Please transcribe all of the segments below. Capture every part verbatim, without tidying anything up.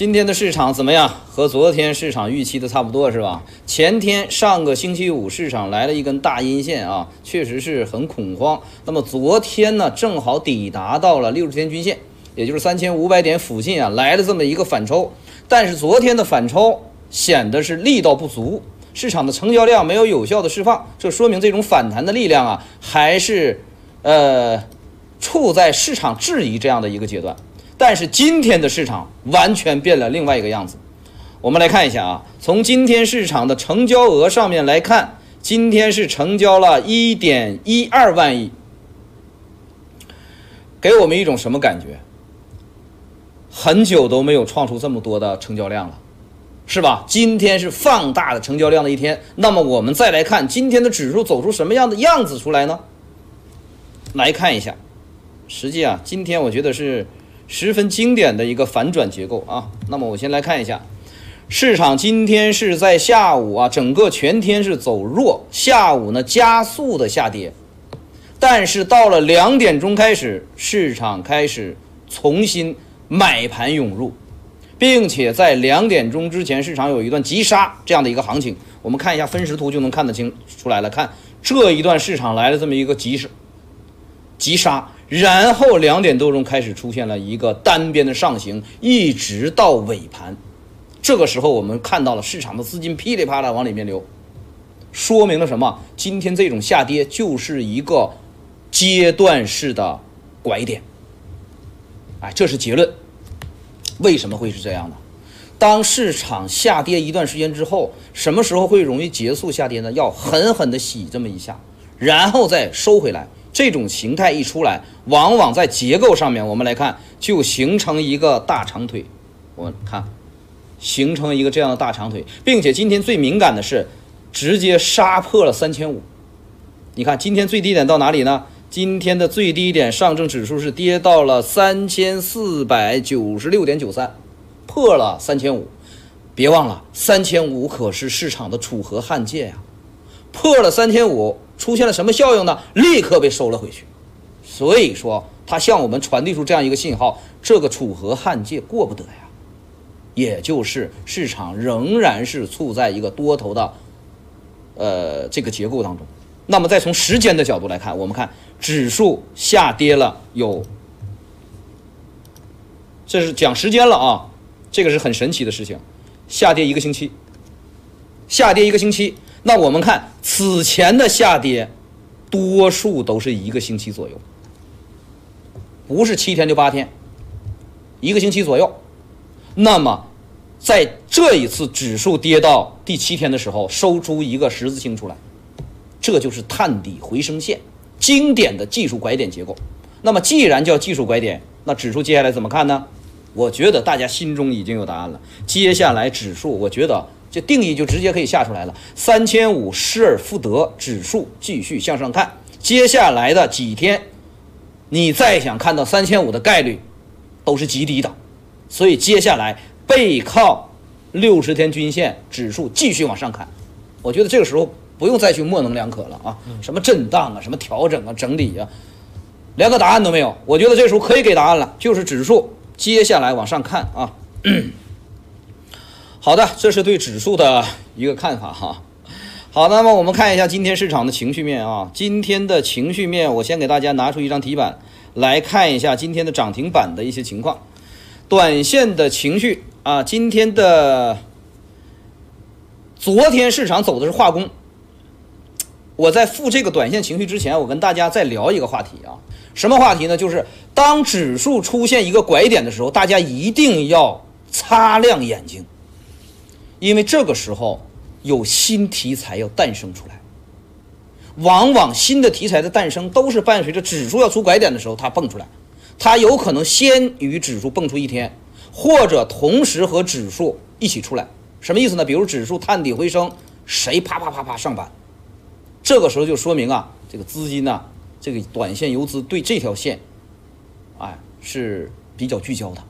今天的市场怎么样？和昨天市场预期的差不多是吧？前天上个星期五市场来了一根大阴线啊，确实是很恐慌。那么昨天呢，正好抵达到了六十天均线，也就是三千五百点附近啊，来了这么一个反抽。但是昨天的反抽显得是力道不足，市场的成交量没有有效的释放，这说明这种反弹的力量啊，还是呃处在市场质疑这样的一个阶段。 但是今天的市场完全变了另外一个样子，我们来看一下啊，从今天市场的成交额上面来看，今天是成交了 一点一二万亿，给我们一种什么感觉？很久都没有创出这么多的成交量了，是吧？今天是放大的成交量的一天，那么我们再来看今天的指数走出什么样的样子出来呢？来看一下，实际啊，今天我觉得是 十分经典的一个反转结构啊，那么我先来看一下，市场今天是在下午啊，整个全天是走弱，下午呢加速的下跌，但是到了两点钟开始，市场开始重新买盘涌入，并且在两点钟之前，市场有一段急杀这样的一个行情，我们看一下分时图就能看得清出来了，看这一段市场来了这么一个急杀，急杀。 然后两点多钟开始出现了一个单边的上行，一直到尾盘。这个时候我们看到了市场的资金噼里啪啦往里面流，说明了什么？今天这种下跌就是一个阶段式的拐点。哎，这是结论。为什么会是这样呢？当市场下跌一段时间之后，什么时候会容易结束下跌呢？要狠狠的洗这么一下，然后再收回来。 这种形态一出来，往往在结构上面，我们来看就形成一个大长腿。我们看，形成一个这样的大长腿，并且今天最敏感的是，直接杀破了 三千五百。你看，今天最低点到哪里呢？今天的最低点，上证指数是跌到了 三千四百九十六点九三，破了 三千五百。别忘了， 三千五百 可是市场的楚河汉界呀、啊，破了 三千五百。 出现了什么效应呢？立刻被收了回去，所以说它向我们传递出这样一个信号：这个楚河汉界过不得呀，也就是市场仍然是处在一个多头的，呃，这个结构当中。那么再从时间的角度来看，我们看指数下跌了有，这是讲时间了啊，这个是很神奇的事情，下跌一个星期，下跌一个星期。 那我们看此前的下跌，多数都是一个星期左右，不是七天就八天，一个星期左右。那么，在这一次指数跌到第七天的时候，收出一个十字星出来，这就是探底回升线，经典的技术拐点结构。那么，既然叫技术拐点，那指数接下来怎么看呢？我觉得大家心中已经有答案了。接下来指数，我觉得。 这定义就直接可以下出来了， 三千五百失而复得，指数继续向上看。接下来的几天，你再想看到 三千五百 的概率都是极低的，所以接下来背靠六十天均线，指数继续往上看。我觉得这个时候不用再去模棱两可了啊，什么震荡啊，什么调整啊，整理啊，连个答案都没有。我觉得这时候可以给答案了，就是指数接下来往上看啊。好的，这是对指数的一个看法哈。好，那么我们看一下今天市场的情绪面啊。今天的情绪面，我先给大家拿出一张题板来看一下今天的涨停板的一些情况。短线的情绪啊，今天的昨天市场走的是化工。我在附这个短线情绪之前，我跟大家再聊一个话题啊。什么话题呢？就是当指数出现一个拐点的时候，大家一定要擦亮眼睛。 因为这个时候有新题材要诞生出来，往往新的题材的诞生都是伴随着指数要出拐点的时候它蹦出来，它有可能先于指数蹦出一天，或者同时和指数一起出来。什么意思呢？比如指数探底回升，谁啪啪啪啪上板，这个时候就说明啊，这个资金呢、啊，这个短线游资对这条线，哎是比较聚焦的。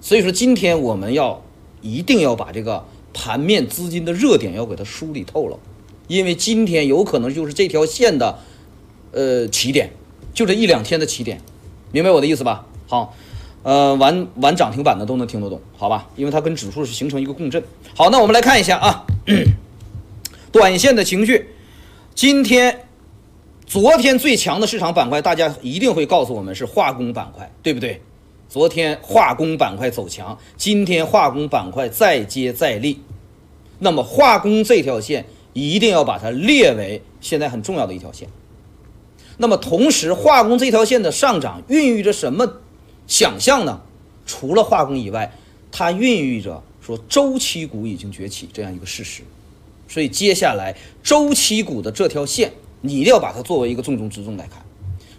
所以说今天我们要一定要把这个 盘面资金的热点要给它梳理透了，因为今天有可能就是这条线的，呃，起点，就这一两天的起点，明白我的意思吧？好，呃，玩玩涨停板的都能听得懂，好吧？因为它跟指数是形成一个共振。好，那我们来看一下啊，短线的情绪。今天、昨天最强的市场板块，大家一定会告诉我们是化工板块，对不对？昨天化工板块走强，今天化工板块再接再厉。那么化工这条线一定要把它列为现在很重要的一条线。那么同时，化工这条线的上涨孕育着什么？ 想象呢？除了化工以外，它孕育着说周期股已经崛起这样一个事实，所以接下来周期股的这条线，你一定要把它作为一个重中之重来看。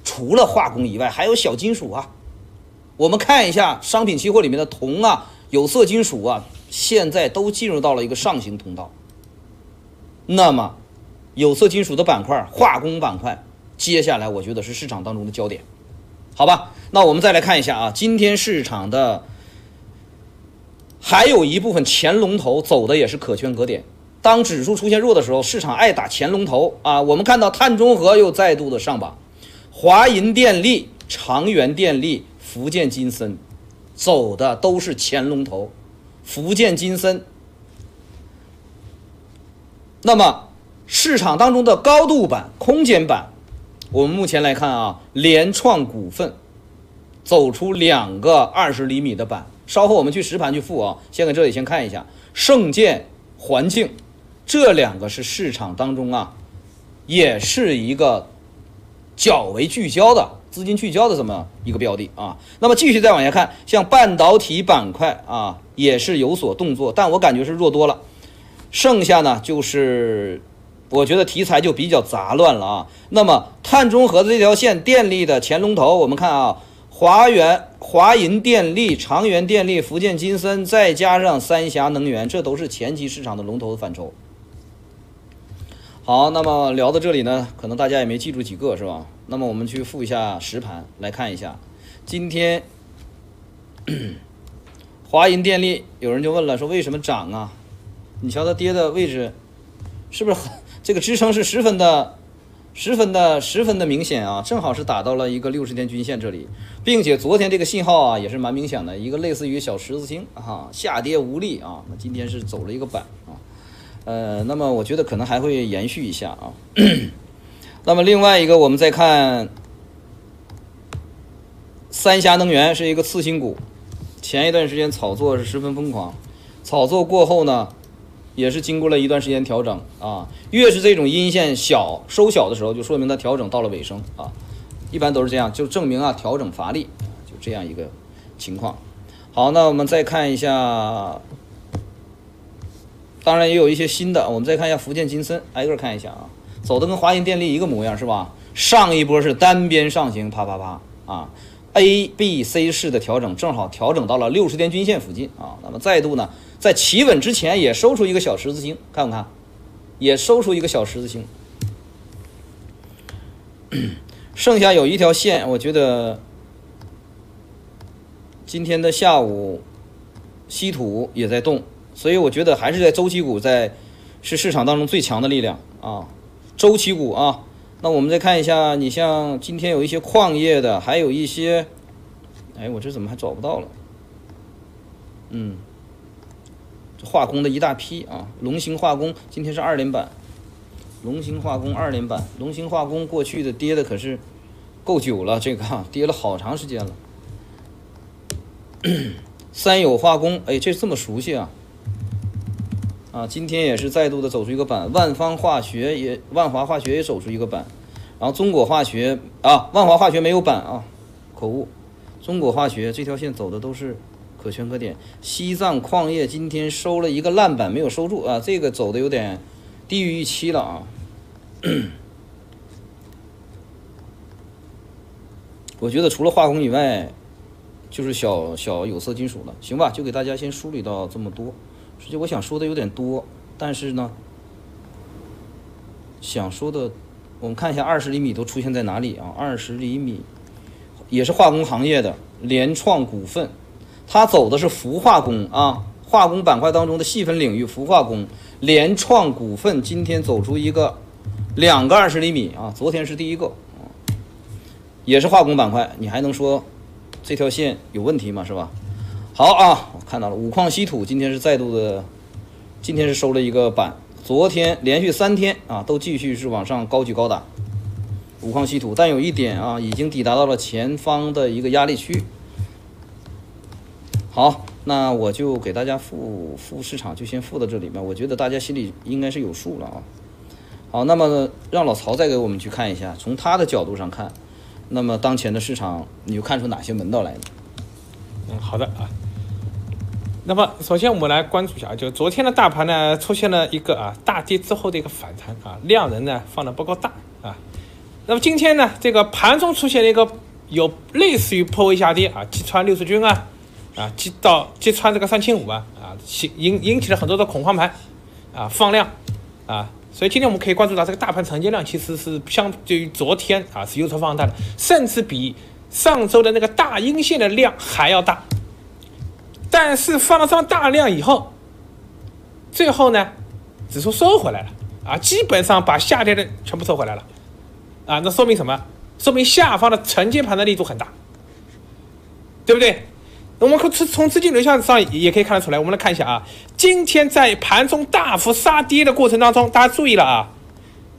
除了化工以外，还有小金属啊。我们看一下商品期货里面的铜啊、有色金属啊，现在都进入到了一个上行通道。那么，有色金属的板块、化工板块，接下来我觉得是市场当中的焦点。 好吧，那我们再来看一下啊，今天市场的还有一部分前龙头走的也是可圈可点。当指数出现弱的时候，市场爱打前龙头啊。我们看到碳中和又再度的上榜，华银电力、长源电力、福建金森走的都是前龙头。福建金森，那么市场当中的高度板、空间板。 我们目前来看啊，联创股份走出两个二十厘米的板，稍后我们去实盘去复啊。先给这里先看一下盛建、环境，这两个是市场当中啊，也是一个较为聚焦的资金聚焦的这么一个标的啊。那么继续再往下看，像半导体板块啊，也是有所动作，但我感觉是弱多了。剩下呢就是。 我觉得题材就比较杂乱了啊。那么碳中和的这条线，电力的前龙头，我们看啊，华源、华银电力、长源电力、福建金森，再加上三峡能源，这都是前期市场的龙头的范畴。好，那么聊到这里呢，可能大家也没记住几个是吧？那么我们去复一下实盘来看一下，今天华银电力有人就问了，说为什么涨啊？你瞧它跌的位置是不是很？ 这个支撑是十分的、十分的、十分的明显啊，正好是打到了一个六十天均线这里，并且昨天这个信号啊也是蛮明显的，一个类似于小十字星啊，下跌无力啊，那今天是走了一个板啊，呃，那么我觉得可能还会延续一下啊。那么另外一个我们再看三峡能源是一个次新股，前一段时间炒作是十分疯狂，炒作过后呢。 也是经过了一段时间调整啊，越是这种阴线小收小的时候，就说明它调整到了尾声啊，一般都是这样，就证明啊调整乏力，就这样一个情况。好，那我们再看一下，当然也有一些新的，我们再看一下福建金森，挨个看一下啊，走的跟华银电力一个模样是吧？上一波是单边上行，啪啪啪啊 ，A、B、C 式的调整，正好调整到了六十天均线附近啊，那么再度呢？ 在企稳之前也收出一个小十字星，看不看？也收出一个小十字星。剩下有一条线，我觉得今天的下午稀土也在动，所以我觉得还是在周期股在是市场当中最强的力量啊，周期股啊。那我们再看一下，你像今天有一些矿业的，还有一些，哎，我这怎么还找不到了？嗯。 化工的一大批啊，龙兴化工今天是二连板，龙兴化工二连板，龙兴化工过去的跌的可是够久了，这个、啊、跌了好长时间了。三友化工，哎，这这么熟悉啊！啊，今天也是再度的走出一个板，万方化学也，万华化学也走出一个板，然后中国化学啊，万华化学没有板啊，口误，中国化学这条线走的都是。 可圈可点，西藏矿业今天收了一个烂板，没有收住啊，这个走的有点低于预期了啊。我觉得除了化工以外，就是小小有色金属了，行吧？就给大家先梳理到这么多。实际我想说的有点多，但是呢，想说的，我们看一下二十厘米都出现在哪里啊？二十厘米也是化工行业的联创股份。 它走的是氟化工啊，化工板块当中的细分领域，氟化工。联创股份今天走出一个两个二十厘米啊，昨天是第一个，也是化工板块，你还能说这条线有问题嘛，是吧？好啊，我看到了，五矿稀土今天是再度的，今天是收了一个板，昨天连续三天啊都继续是往上高举高打，五矿稀土，但有一点啊，已经抵达到了前方的一个压力区。好，那我就给大家复复市场就先复到这里面，我觉得大家心里应该是有数了啊。好，那么让老曹再给我们去看一下，从他的角度上看，那么当前的市场你就看出哪些门道来了？嗯，好的啊。那么，首先我们来关注一下，就昨天的大盘呢，出现了一个啊大跌之后的一个反弹啊，量能呢放的不够大啊。那么今天呢，这个盘中出现了一个有类似于破位下跌啊，击穿六十均啊，啊击到击穿这个三千五啊啊，引引起了很多的恐慌盘啊放量啊，所以今天我们可以关注到这个大盘成交量其实是相对于昨天啊是有所放大的，甚至比上周的那个大阴线的量还要大。但是放了这么大量以后，最后呢，指数收回来了啊，基本上把下跌的全部收回来了啊，那说明什么？说明下方的承接盘的力度很大，对不对？我们从从资金流向上也可以看得出来。我们来看一下啊，今天在盘中大幅杀跌的过程当中，大家注意了啊，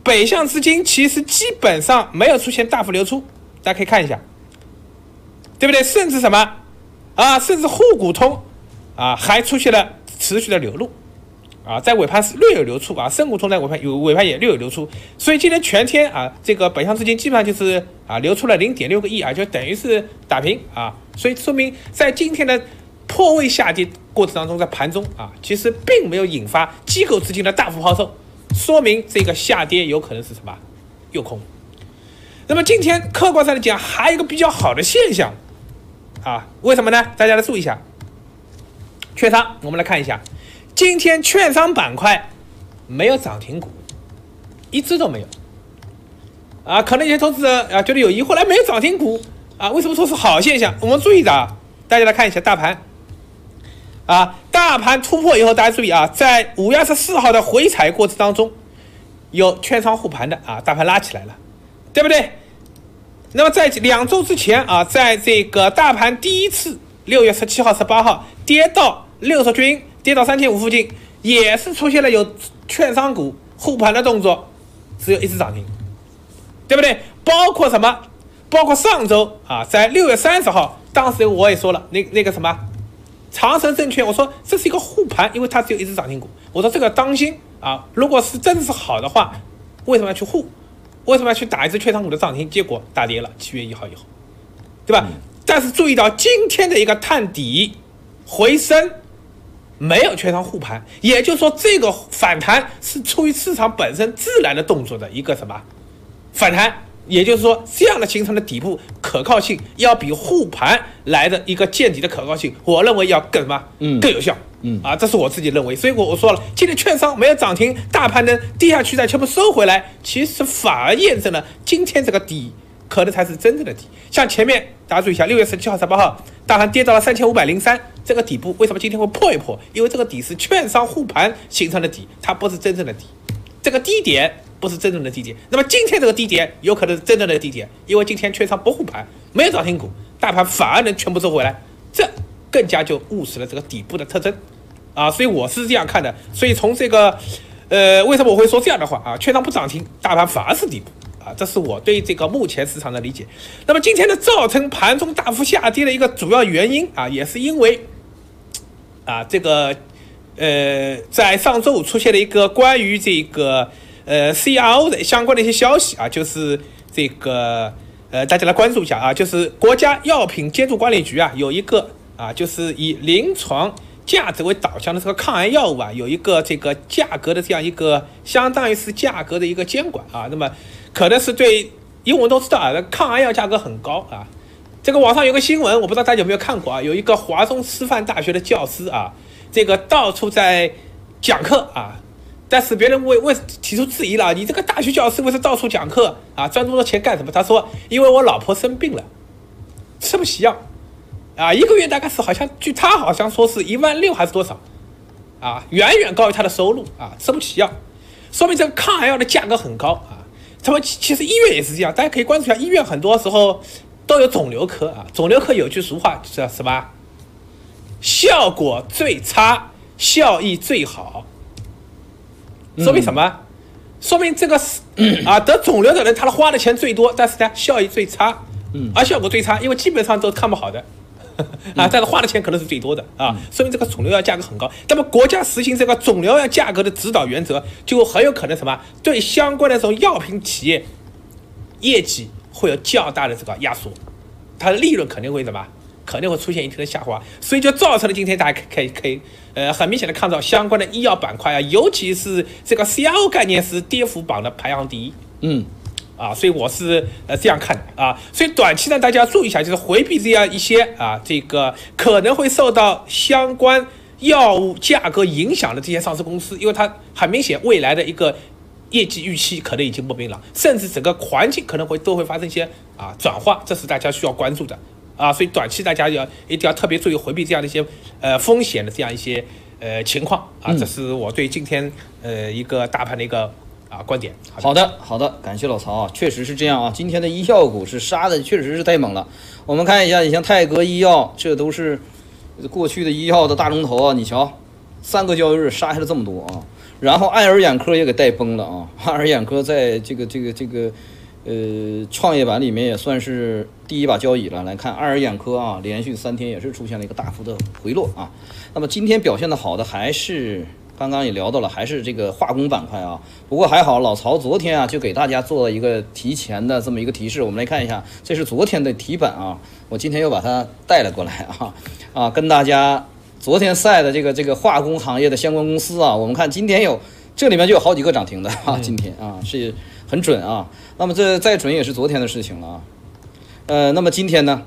北向资金其实基本上没有出现大幅流出，大家可以看一下，对不对？甚至什么？啊，甚至沪股通啊，还出现了持续的流入啊，在尾盘是略有流出啊，深股通在尾盘有尾盘也略有流出，所以今天全天啊，这个北向资金基本上就是啊流出了零点六个亿啊，就等于是打平啊，所以说明在今天的破位下跌过程当中，在盘中啊，其实并没有引发机构资金的大幅抛售，说明这个下跌有可能是什么诱空。那么今天客观上来讲，还有一个比较好的现象。啊，为什么呢？大家来注意一下，券商，我们来看一下，今天券商板块没有涨停股，一只都没有。啊，可能有些投资者啊觉得有疑惑，来没有涨停股啊？为什么说是好现象？我们注意的啊，大家来看一下大盘，啊，大盘突破以后，大家注意啊，在五月二十四号的回踩过程当中，有券商护盘的啊，大盘拉起来了，对不对？那么在两周之前啊，在这个大盘第一次六月十七号、十八号跌到六十均、跌到三千五附近，也是出现了有券商股护盘的动作，只有一次涨停，对不对？包括什么？包括上周啊，在六月三十号，当时我也说了，那那个什么，长城证券，我说这是一个护盘，因为它只有一只涨停股，我说这个当心啊，如果是真的是好的话，为什么要去护？为什么要去打一只券商股的涨停？结果大跌了。七月一号以后，对吧？嗯、但是注意到今天的一个探底回升，没有券商护盘，也就是说这个反弹是出于市场本身自然的动作的一个什么反弹？也就是说，这样的形成的底部可靠性要比护盘来的一个见底的可靠性，我认为要更什么？嗯，更有效。嗯啊，这是我自己认为，所以我我说了，今天券商没有涨停，大盘能跌下去再全部收回来，其实反而验证了今天这个底可能才是真正的底。像前面大家注意一下，六月十七号、十八号，大盘跌到了三千五百零三，这个底部为什么今天会破一破？因为这个底是券商护盘形成的底，它不是真正的底，这个低点不是真正的低点。那么今天这个低点有可能是真正的低点，因为今天券商不护盘，没有涨停股，大盘反而能全部收回来，这更加就务实了这个底部的特征。啊，所以我是这样看的。所以从这个，呃，为什么我会说这样的话啊？券商不涨停，大盘反而是底部啊，这是我对这个目前市场的理解。那么今天的造成盘中大幅下跌的一个主要原因啊，也是因为啊这个呃，在上周五出现了一个关于这个呃 C R O 的相关的一些消息啊，就是这个呃大家来关注一下啊，就是国家药品监督管理局啊有一个啊，就是以临床价值为导向的这个抗癌药物啊，有一个这个价格的这样一个相当于是价格的一个监管啊，那么可能是对，因为我们都知道啊，抗癌药价格很高啊。这个网上有个新闻，我不知道大家有没有看过啊，有一个华中师范大学的教师啊，这个到处在讲课啊，但是别人为为提出质疑了，你这个大学教师为什么到处讲课啊，赚这么多钱干什么？他说，因为我老婆生病了，吃不起药。啊，一个月大概是好像，据他好像说是一万六还是多少，啊，远远高于他的收入啊，吃不起药，说明这个抗癌药的价格很高啊。他们其实医院也是这样，大家可以关注一下，医院很多时候都有肿瘤科啊。肿瘤科有句俗话叫什么？效果最差，效益最好。说明什么？嗯、说明这个啊得肿瘤的人，他花的钱最多，但是呢效益最差。嗯，而效果最差，因为基本上都看不好的。啊，但是花的钱可能是最多的啊，说明这个肿瘤药价格很高。那么国家实行这个肿瘤药价格的指导原则，就很有可能什么对相关的这种药品企业业绩会有较大的这个压缩，它的利润肯定会什么，肯定会出现一定的下滑，所以就造成了今天大家可以可以呃很明显的看到相关的医药板块啊，尤其是这个 C R O 概念是跌幅榜的排行第一。嗯。啊，所以我是呃这样看的啊，所以短期呢，大家注意一下，就是回避这样一些啊，这个可能会受到相关药物价格影响的这些上市公司，因为它很明显未来的一个业绩预期可能已经不明朗，甚至整个环境可能会都会发生一些啊转化，这是大家需要关注的啊，所以短期大家要一定要特别注意回避这样的一些呃风险的这样一些呃情况啊，这是我对今天呃一个大盘的一个。啊，观点好的，好的，感谢老曹啊，确实是这样啊。今天的医药股是杀的，确实是太猛了。我们看一下，你像泰格医药，这都是过去的医药的大龙头啊。你瞧，三个交易日杀下了这么多啊。然后爱尔眼科也给带崩了啊，爱尔眼科在这个这个这个呃创业板里面也算是第一把交椅了。来看爱尔眼科啊，连续三天也是出现了一个大幅的回落啊。那么今天表现的好的还是。刚刚也聊到了，还是这个化工板块啊。不过还好，老曹昨天啊就给大家做了一个提前的这么一个提示。我们来看一下，这是昨天的题板啊，我今天又把它带了过来啊啊，跟大家昨天晒的这个这个化工行业的相关公司啊，我们看今天有这里面就有好几个涨停的啊，今天啊是很准啊。那么这再准也是昨天的事情了啊。呃，那么今天呢，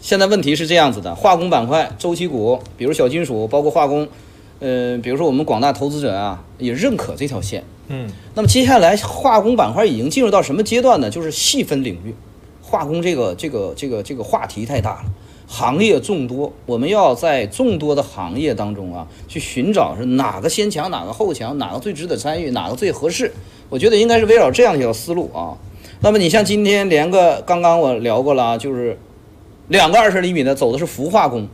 现在问题是这样子的，化工板块周期股，比如小金属，包括化工。呃，比如说我们广大投资者啊，也认可这条线。嗯，那么接下来化工板块已经进入到什么阶段呢？就是细分领域，化工这个这个这个这个话题太大了，行业众多，我们要在众多的行业当中啊，去寻找是哪个先强，哪个后强，哪个最值得参与，哪个最合适。我觉得应该是围绕这样一条思路啊。那么你像今天连个刚刚我聊过了啊，就是两个二十厘米的走的是氟化工，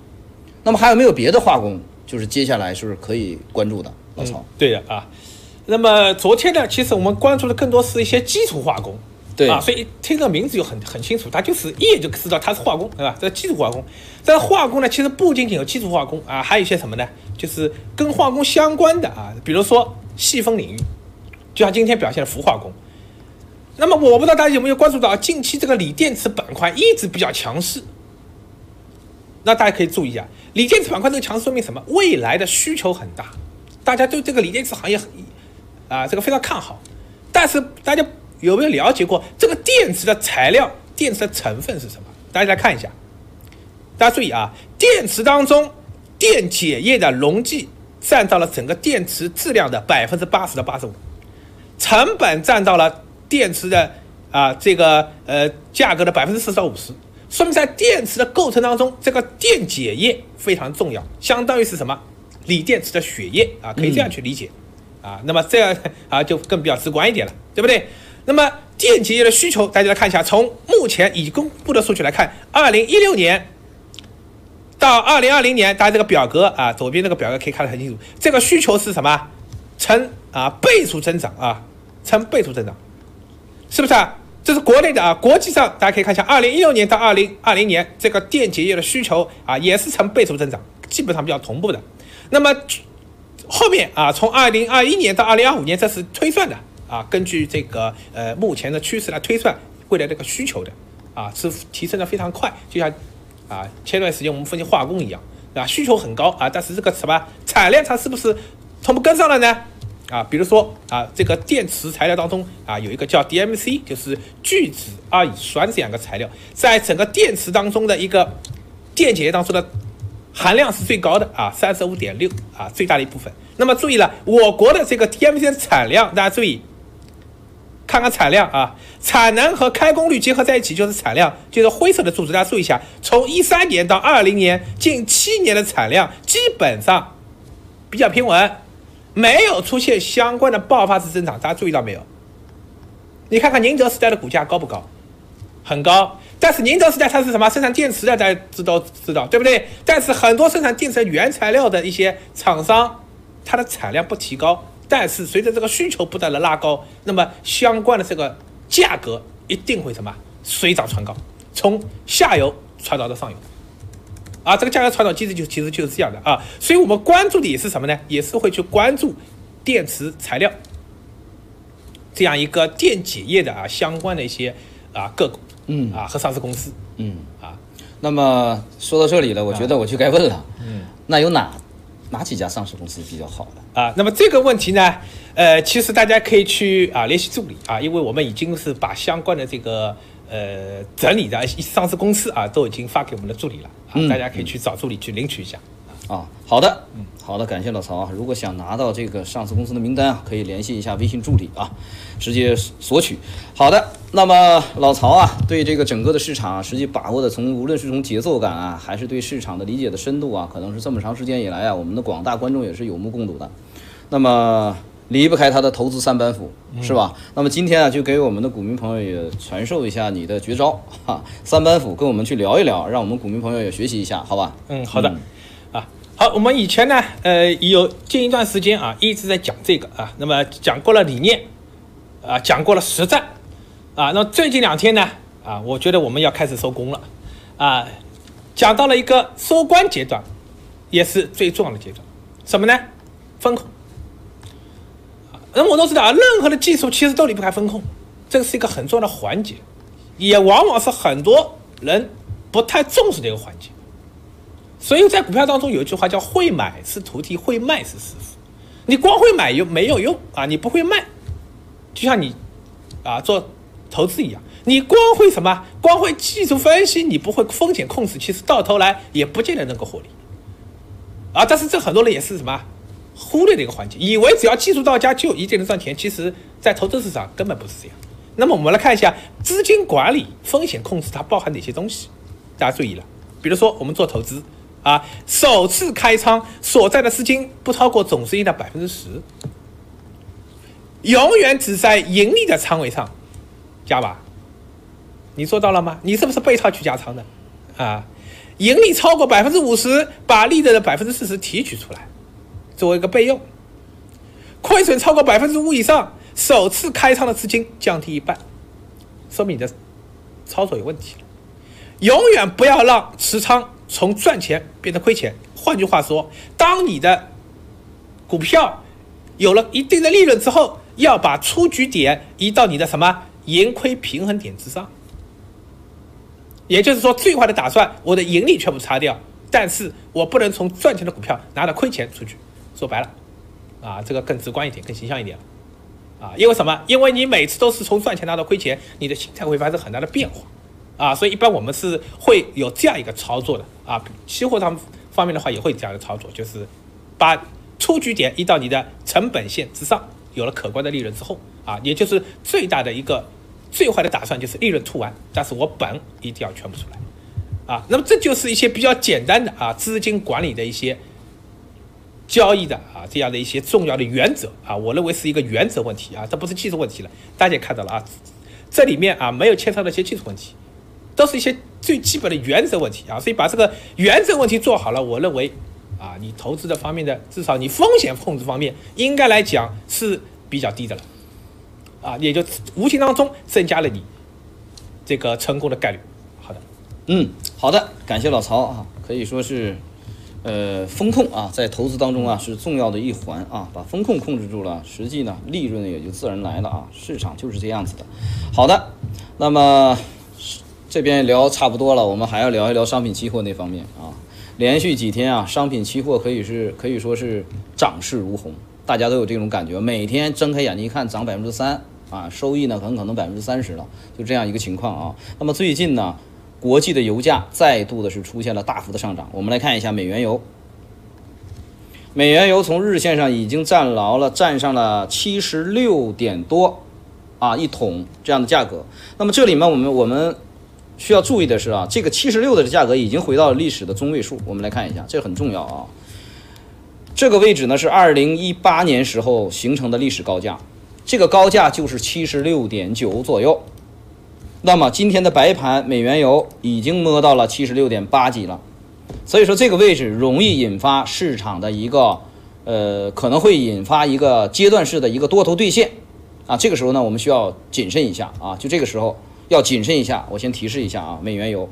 那么还有没有别的化工？就是接下来是可以关注的，老曹、嗯。对的啊，那么昨天呢，其实我们关注的更多是一些基础化工，对啊，所以听这名字就很很清楚，它就是一眼就知道它是化工，对吧？这基础化工，但化工呢，其实不仅仅有基础化工啊，还有一些什么呢？就是跟化工相关的啊，比如说细分领域，就像今天表现的氟化工。那么我不知道大家有没有关注到，近期这个锂电池板块一直比较强势。那大家可以注意啊，锂电池板块这个强势说明什么？未来的需求很大，大家对这个锂电池行业很啊这个非常看好。但是大家有没有了解过这个电池的材料、电池的成分是什么？大家来看一下，大家注意啊，电池当中电解液的溶剂占到了整个电池质量的百分之八十到八十五，成本占到了电池的啊这个呃价格的百分之四十到五十。说明在电池的构成当中，这个电解液非常重要，相当于是什么？锂电池的血液啊，可以这样去理解，嗯、啊，那么这样啊就更比较直观一点了，对不对？那么电解液的需求，大家来看一下，从目前已公布的数据来看，二零一六年到二零二零年，大家这个表格啊，左边这个表格可以看得很清楚，这个需求是什么？呈啊倍数增长啊，呈倍数增长，是不是啊？这是国内的啊，国际上大家可以看一下，二零一六年到二零二零年这个电解液的需求啊，也是呈倍数增长，基本上比较同步的。那么后面啊，从二零二一年到二零二五年，这是推算的啊，根据这个呃目前的趋势来推算未来这个需求的啊，是提升的非常快，就像啊前段时间我们分析化工一样啊，需求很高啊，但是这个什么产量它是不是同步跟上了呢？啊，比如说啊，这个电池材料当中啊，有一个叫 D M C， 就是聚酯二乙酸这样一个材料，在整个电池当中的一个电解液当中的含量是最高的啊，三十五点六啊，最大的一部分。那么注意了，我国的这个 D M C 的产量，大家注意，看看产量啊，产能和开工率结合在一起就是产量，就是灰色的柱子，大家注意一下，从一三年到二零年近七年的产量基本上比较平稳。没有出现相关的爆发式增长，大家注意到没有？你看看宁德时代的股价高不高？很高。但是宁德时代它是什么？生产电池的，大家知道知道，对不对？但是很多生产电池原材料的一些厂商，它的产量不提高，但是随着这个需求不断的拉高，那么相关的这个价格一定会什么水涨船高，从下游传导到上游。 啊，这个价格传导机制就其实就是这样的啊，所以我们关注的也是什么呢？也是会去关注电池材料这样一个电解液的啊相关的一些啊个股，嗯啊和上市公司，嗯啊。那么说到这里了，我觉得我就该问了，嗯，那有哪哪几家上市公司比较好的啊？那么这个问题呢，呃，其实大家可以去啊联系助理啊，因为我们已经是把相关的这个。 呃，整理的上市公司啊，都已经发给我们的助理了啊，嗯、大家可以去找助理去领取一下啊。好的，嗯，好的，感谢老曹啊。如果想拿到这个上市公司的名单啊，可以联系一下微信助理啊，直接索取。好的，那么老曹啊，对这个整个的市场、啊、实际把握的从，从无论是从节奏感啊，还是对市场的理解的深度啊，可能是这么长时间以来啊，我们的广大观众也是有目共睹的。那么。 离不开他的投资三板斧，是吧？嗯、那么今天啊，就给我们的股民朋友也传授一下你的绝招哈，三板斧跟我们去聊一聊，让我们股民朋友也学习一下，好吧？嗯，好的，嗯、啊，好，我们以前呢，呃，有近一段时间啊，一直在讲这个啊，那么讲过了理念，啊，讲过了实战，啊，那最近两天呢，啊，我觉得我们要开始收工了，啊，讲到了一个收官阶段，也是最重要的阶段，什么呢？风控。 那么我都知道啊，任何的技术其实都离不开风控，这是一个很重要的环节，也往往是很多人不太重视的一个环节。所以在股票当中有一句话叫“会买是徒弟，会卖是师傅”。你光会买又没有用啊，你不会卖，就像你啊做投资一样，你光会什么，光会技术分析，你不会风险控制，其实到头来也不见得能够获利。啊，但是这很多人也是什么？ 忽略的一个环节，以为只要技术到家就一定能赚钱，其实，在投资市场根本不是这样。那么我们来看一下资金管理、风险控制它包含哪些东西，大家注意了。比如说我们做投资啊，首次开仓所占的资金不超过总资金的百分之十，永远只在盈利的仓位上加码。你做到了吗？你是不是被套去加仓的啊？盈利超过百分之五十，把利润的百分之四十提取出来。 作为一个备用，亏损超过百分之五以上，首次开仓的资金降低一半，说明你的操作有问题了。永远不要让持仓从赚钱变得亏钱。换句话说，当你的股票有了一定的利润之后，要把出局点移到你的什么盈亏平衡点之上。也就是说，最坏的打算，我的盈利全部擦掉，但是我不能从赚钱的股票拿到亏钱出去。 说白了，啊，这个更直观一点，更形象一点了，啊，因为什么？因为你每次都是从赚钱拿到亏钱，你的心态会发生很大的变化，啊，所以一般我们是会有这样一个操作的，啊，期货上方面的话也会这样的操作，就是把出局点移到你的成本线之上，有了可观的利润之后，啊，也就是最大的一个最坏的打算就是利润吐完，但是我本一定要全部出来，啊，那么这就是一些比较简单的啊资金管理的一些。 交易的啊，这样的一些重要的原则啊，我认为是一个原则问题啊，这不是技术问题了。大家也看到了啊，这里面啊没有牵涉到一些技术问题，都是一些最基本的原则问题啊。所以把这个原则问题做好了，我认为啊，你投资的方面的至少你风险控制方面应该来讲是比较低的了啊，也就无形当中增加了你这个成功的概率。好的，嗯，好的，感谢老曹啊，可以说是。 呃，风控啊，在投资当中啊是重要的一环啊，把风控控制住了，实际呢利润也就自然来了啊，市场就是这样子的。好的，那么这边聊差不多了，我们还要聊一聊商品期货那方面啊。连续几天啊，商品期货可以是可以说是涨势如虹，大家都有这种感觉，每天睁开眼睛一看涨百分之三啊，收益呢很可能百分之三十了，就这样一个情况啊。那么最近呢？ 国际的油价再度的是出现了大幅的上涨，我们来看一下美原油。美原油从日线上已经站牢了，站上了七十六点多啊一桶这样的价格。那么这里面我们我们需要注意的是啊，这个七十六的价格已经回到了历史的中位数。我们来看一下，这很重要啊。这个位置呢是二零一八年时候形成的历史高价，这个高价就是七十六点九左右。那么今天的白盘美原油已经摸到了 七十六点八 几了，所以说这个位置容易引发市场的一个呃可能会引发一个阶段式的一个多头兑现啊，这个时候呢我们需要谨慎一下啊，就这个时候要谨慎一下，我先提示一下啊，美原油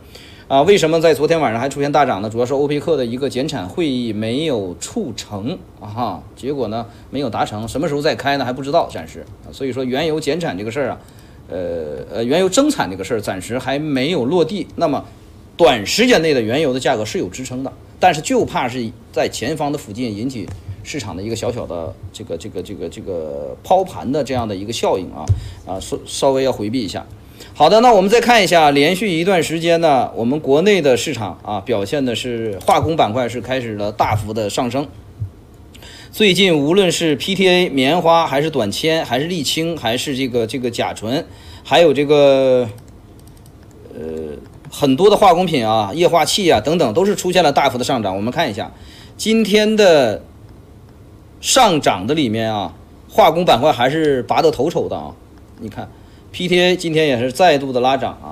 啊为什么在昨天晚上还出现大涨呢？主要是欧佩克的一个减产会议没有促成啊哈，结果呢没有达成，什么时候再开呢还不知道暂时、啊、所以说原油减产这个事儿啊，呃呃原油增产这个事儿暂时还没有落地，那么短时间内的原油的价格是有支撑的，但是就怕是在前方的附近引起市场的一个小小的这个这个这个这个抛盘的这样的一个效应啊啊，稍稍微要回避一下。好的，那我们再看一下，连续一段时间呢，我们国内的市场啊表现的是化工板块是开始了大幅的上升。最近无论是 P T A 棉花还是短纤还是沥青还是这个这个甲醇，还有这个呃很多的化工品啊液化气啊等等都是出现了大幅的上涨。我们看一下今天的上涨的里面啊，化工板块还是拔得头筹的啊。你看 P T A 今天也是再度的拉涨啊，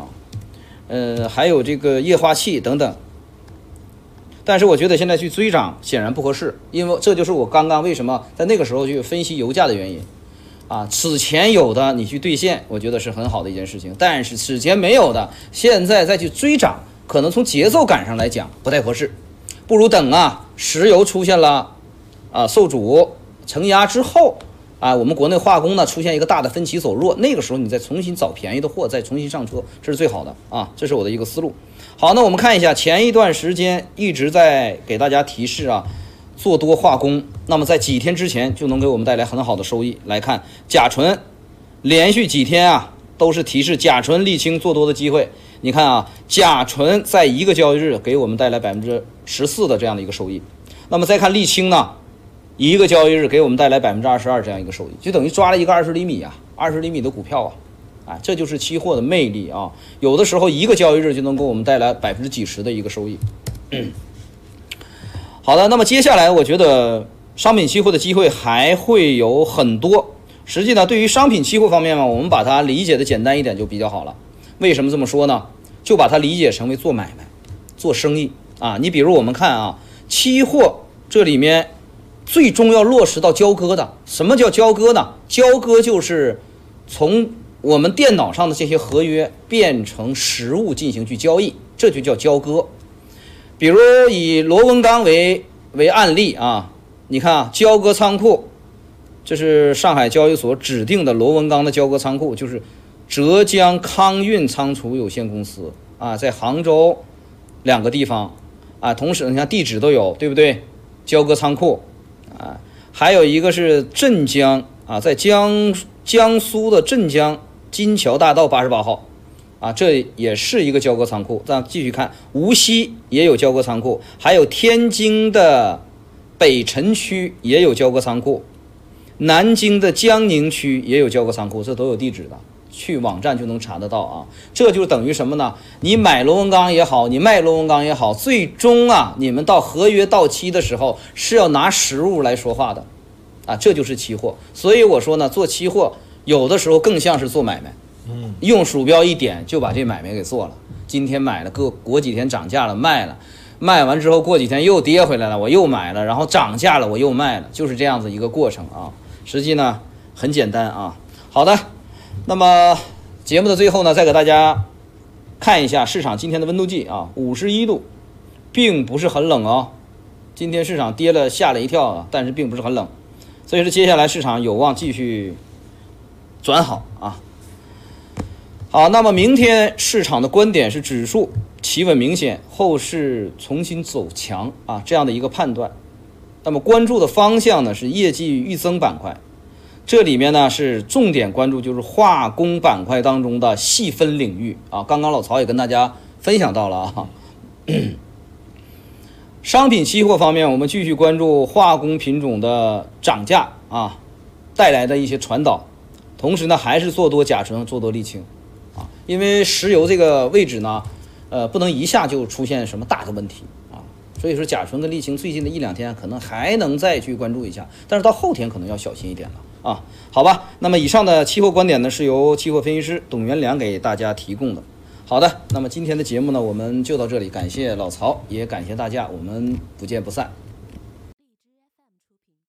呃，还有这个液化气等等。但是我觉得现在去追涨显然不合适，因为这就是我刚刚为什么在那个时候去分析油价的原因啊。此前有的你去兑现，我觉得是很好的一件事情，但是此前没有的，现在再去追涨，可能从节奏感上来讲不太合适，不如等啊，石油出现了。啊，受阻承压之后，啊，我们国内化工呢出现一个大的分歧走弱，那个时候你再重新找便宜的货，再重新上车，这是最好的啊，这是我的一个思路。好，那我们看一下前一段时间一直在给大家提示啊，做多化工，那么在几天之前就能给我们带来很好的收益。来看甲醇，连续几天啊都是提示甲醇、沥青做多的机会。你看啊，甲醇在一个交易日给我们带来百分之十四的这样的一个收益。那么再看沥青呢？一个交易日给我们带来百分之二十二这样一个收益，就等于抓了一个二十厘米啊，二十厘米的股票啊，啊，这就是期货的魅力啊！有的时候一个交易日就能给我们带来百分之几十的一个收益。好的，那么接下来我觉得商品期货的机会还会有很多。实际呢，对于商品期货方面嘛，我们把它理解的简单一点就比较好了。为什么这么说呢？就把它理解成为做买卖、做生意啊。你比如我们看啊，期货这里面。最终要落实到交割的，什么叫交割呢？交割就是从我们电脑上的这些合约变成实物进行去交易，这就叫交割。比如以螺纹钢为为案例啊，你看啊，交割仓库，这是上海交易所指定的螺纹钢的交割仓库，就是浙江康运仓储有限公司啊，在杭州两个地方啊，同时你看地址都有，对不对？交割仓库。啊，还有一个是镇江啊，在江江苏的镇江金桥大道八十八号，啊，这也是一个交割仓库。再继续看，无锡也有交割仓库，还有天津的北辰区也有交割仓库，南京的江宁区也有交割仓库，这都有地址的，去网站就能查得到啊。这就等于什么呢？你买螺纹钢也好，你卖螺纹钢也好，最终啊，你们到合约到期的时候是要拿实物来说话的，啊，这就是期货。所以我说呢，做期货有的时候更像是做买卖，嗯，用鼠标一点就把这买卖给做了。今天买了，过过几天涨价了卖了，卖完之后过几天又跌回来了，我又买了，然后涨价了我又卖了，就是这样子一个过程啊。实际呢很简单啊。好的。那么节目的最后呢，再给大家看一下市场今天的温度计啊，五十一度，并不是很冷啊、哦。今天市场跌了，吓了一跳啊，但是并不是很冷，所以说接下来市场有望继续转好啊。好，那么明天市场的观点是指数企稳明显，后市重新走强啊这样的一个判断。那么关注的方向呢是业绩预增板块。这里面呢是重点关注，就是化工板块当中的细分领域啊。刚刚老曹也跟大家分享到了啊。商品期货方面，我们继续关注化工品种的涨价啊带来的一些传导，同时呢还是做多甲醇、做多沥青啊，因为石油这个位置呢，呃，不能一下就出现什么大的问题。所以说甲醇跟沥青最近的一两天可能还能再去关注一下，但是到后天可能要小心一点了。啊，好吧。那么以上的期货观点呢，是由期货分析师董元良给大家提供的。好的，那么今天的节目呢，我们就到这里，感谢老曹，也感谢大家，我们不见不散。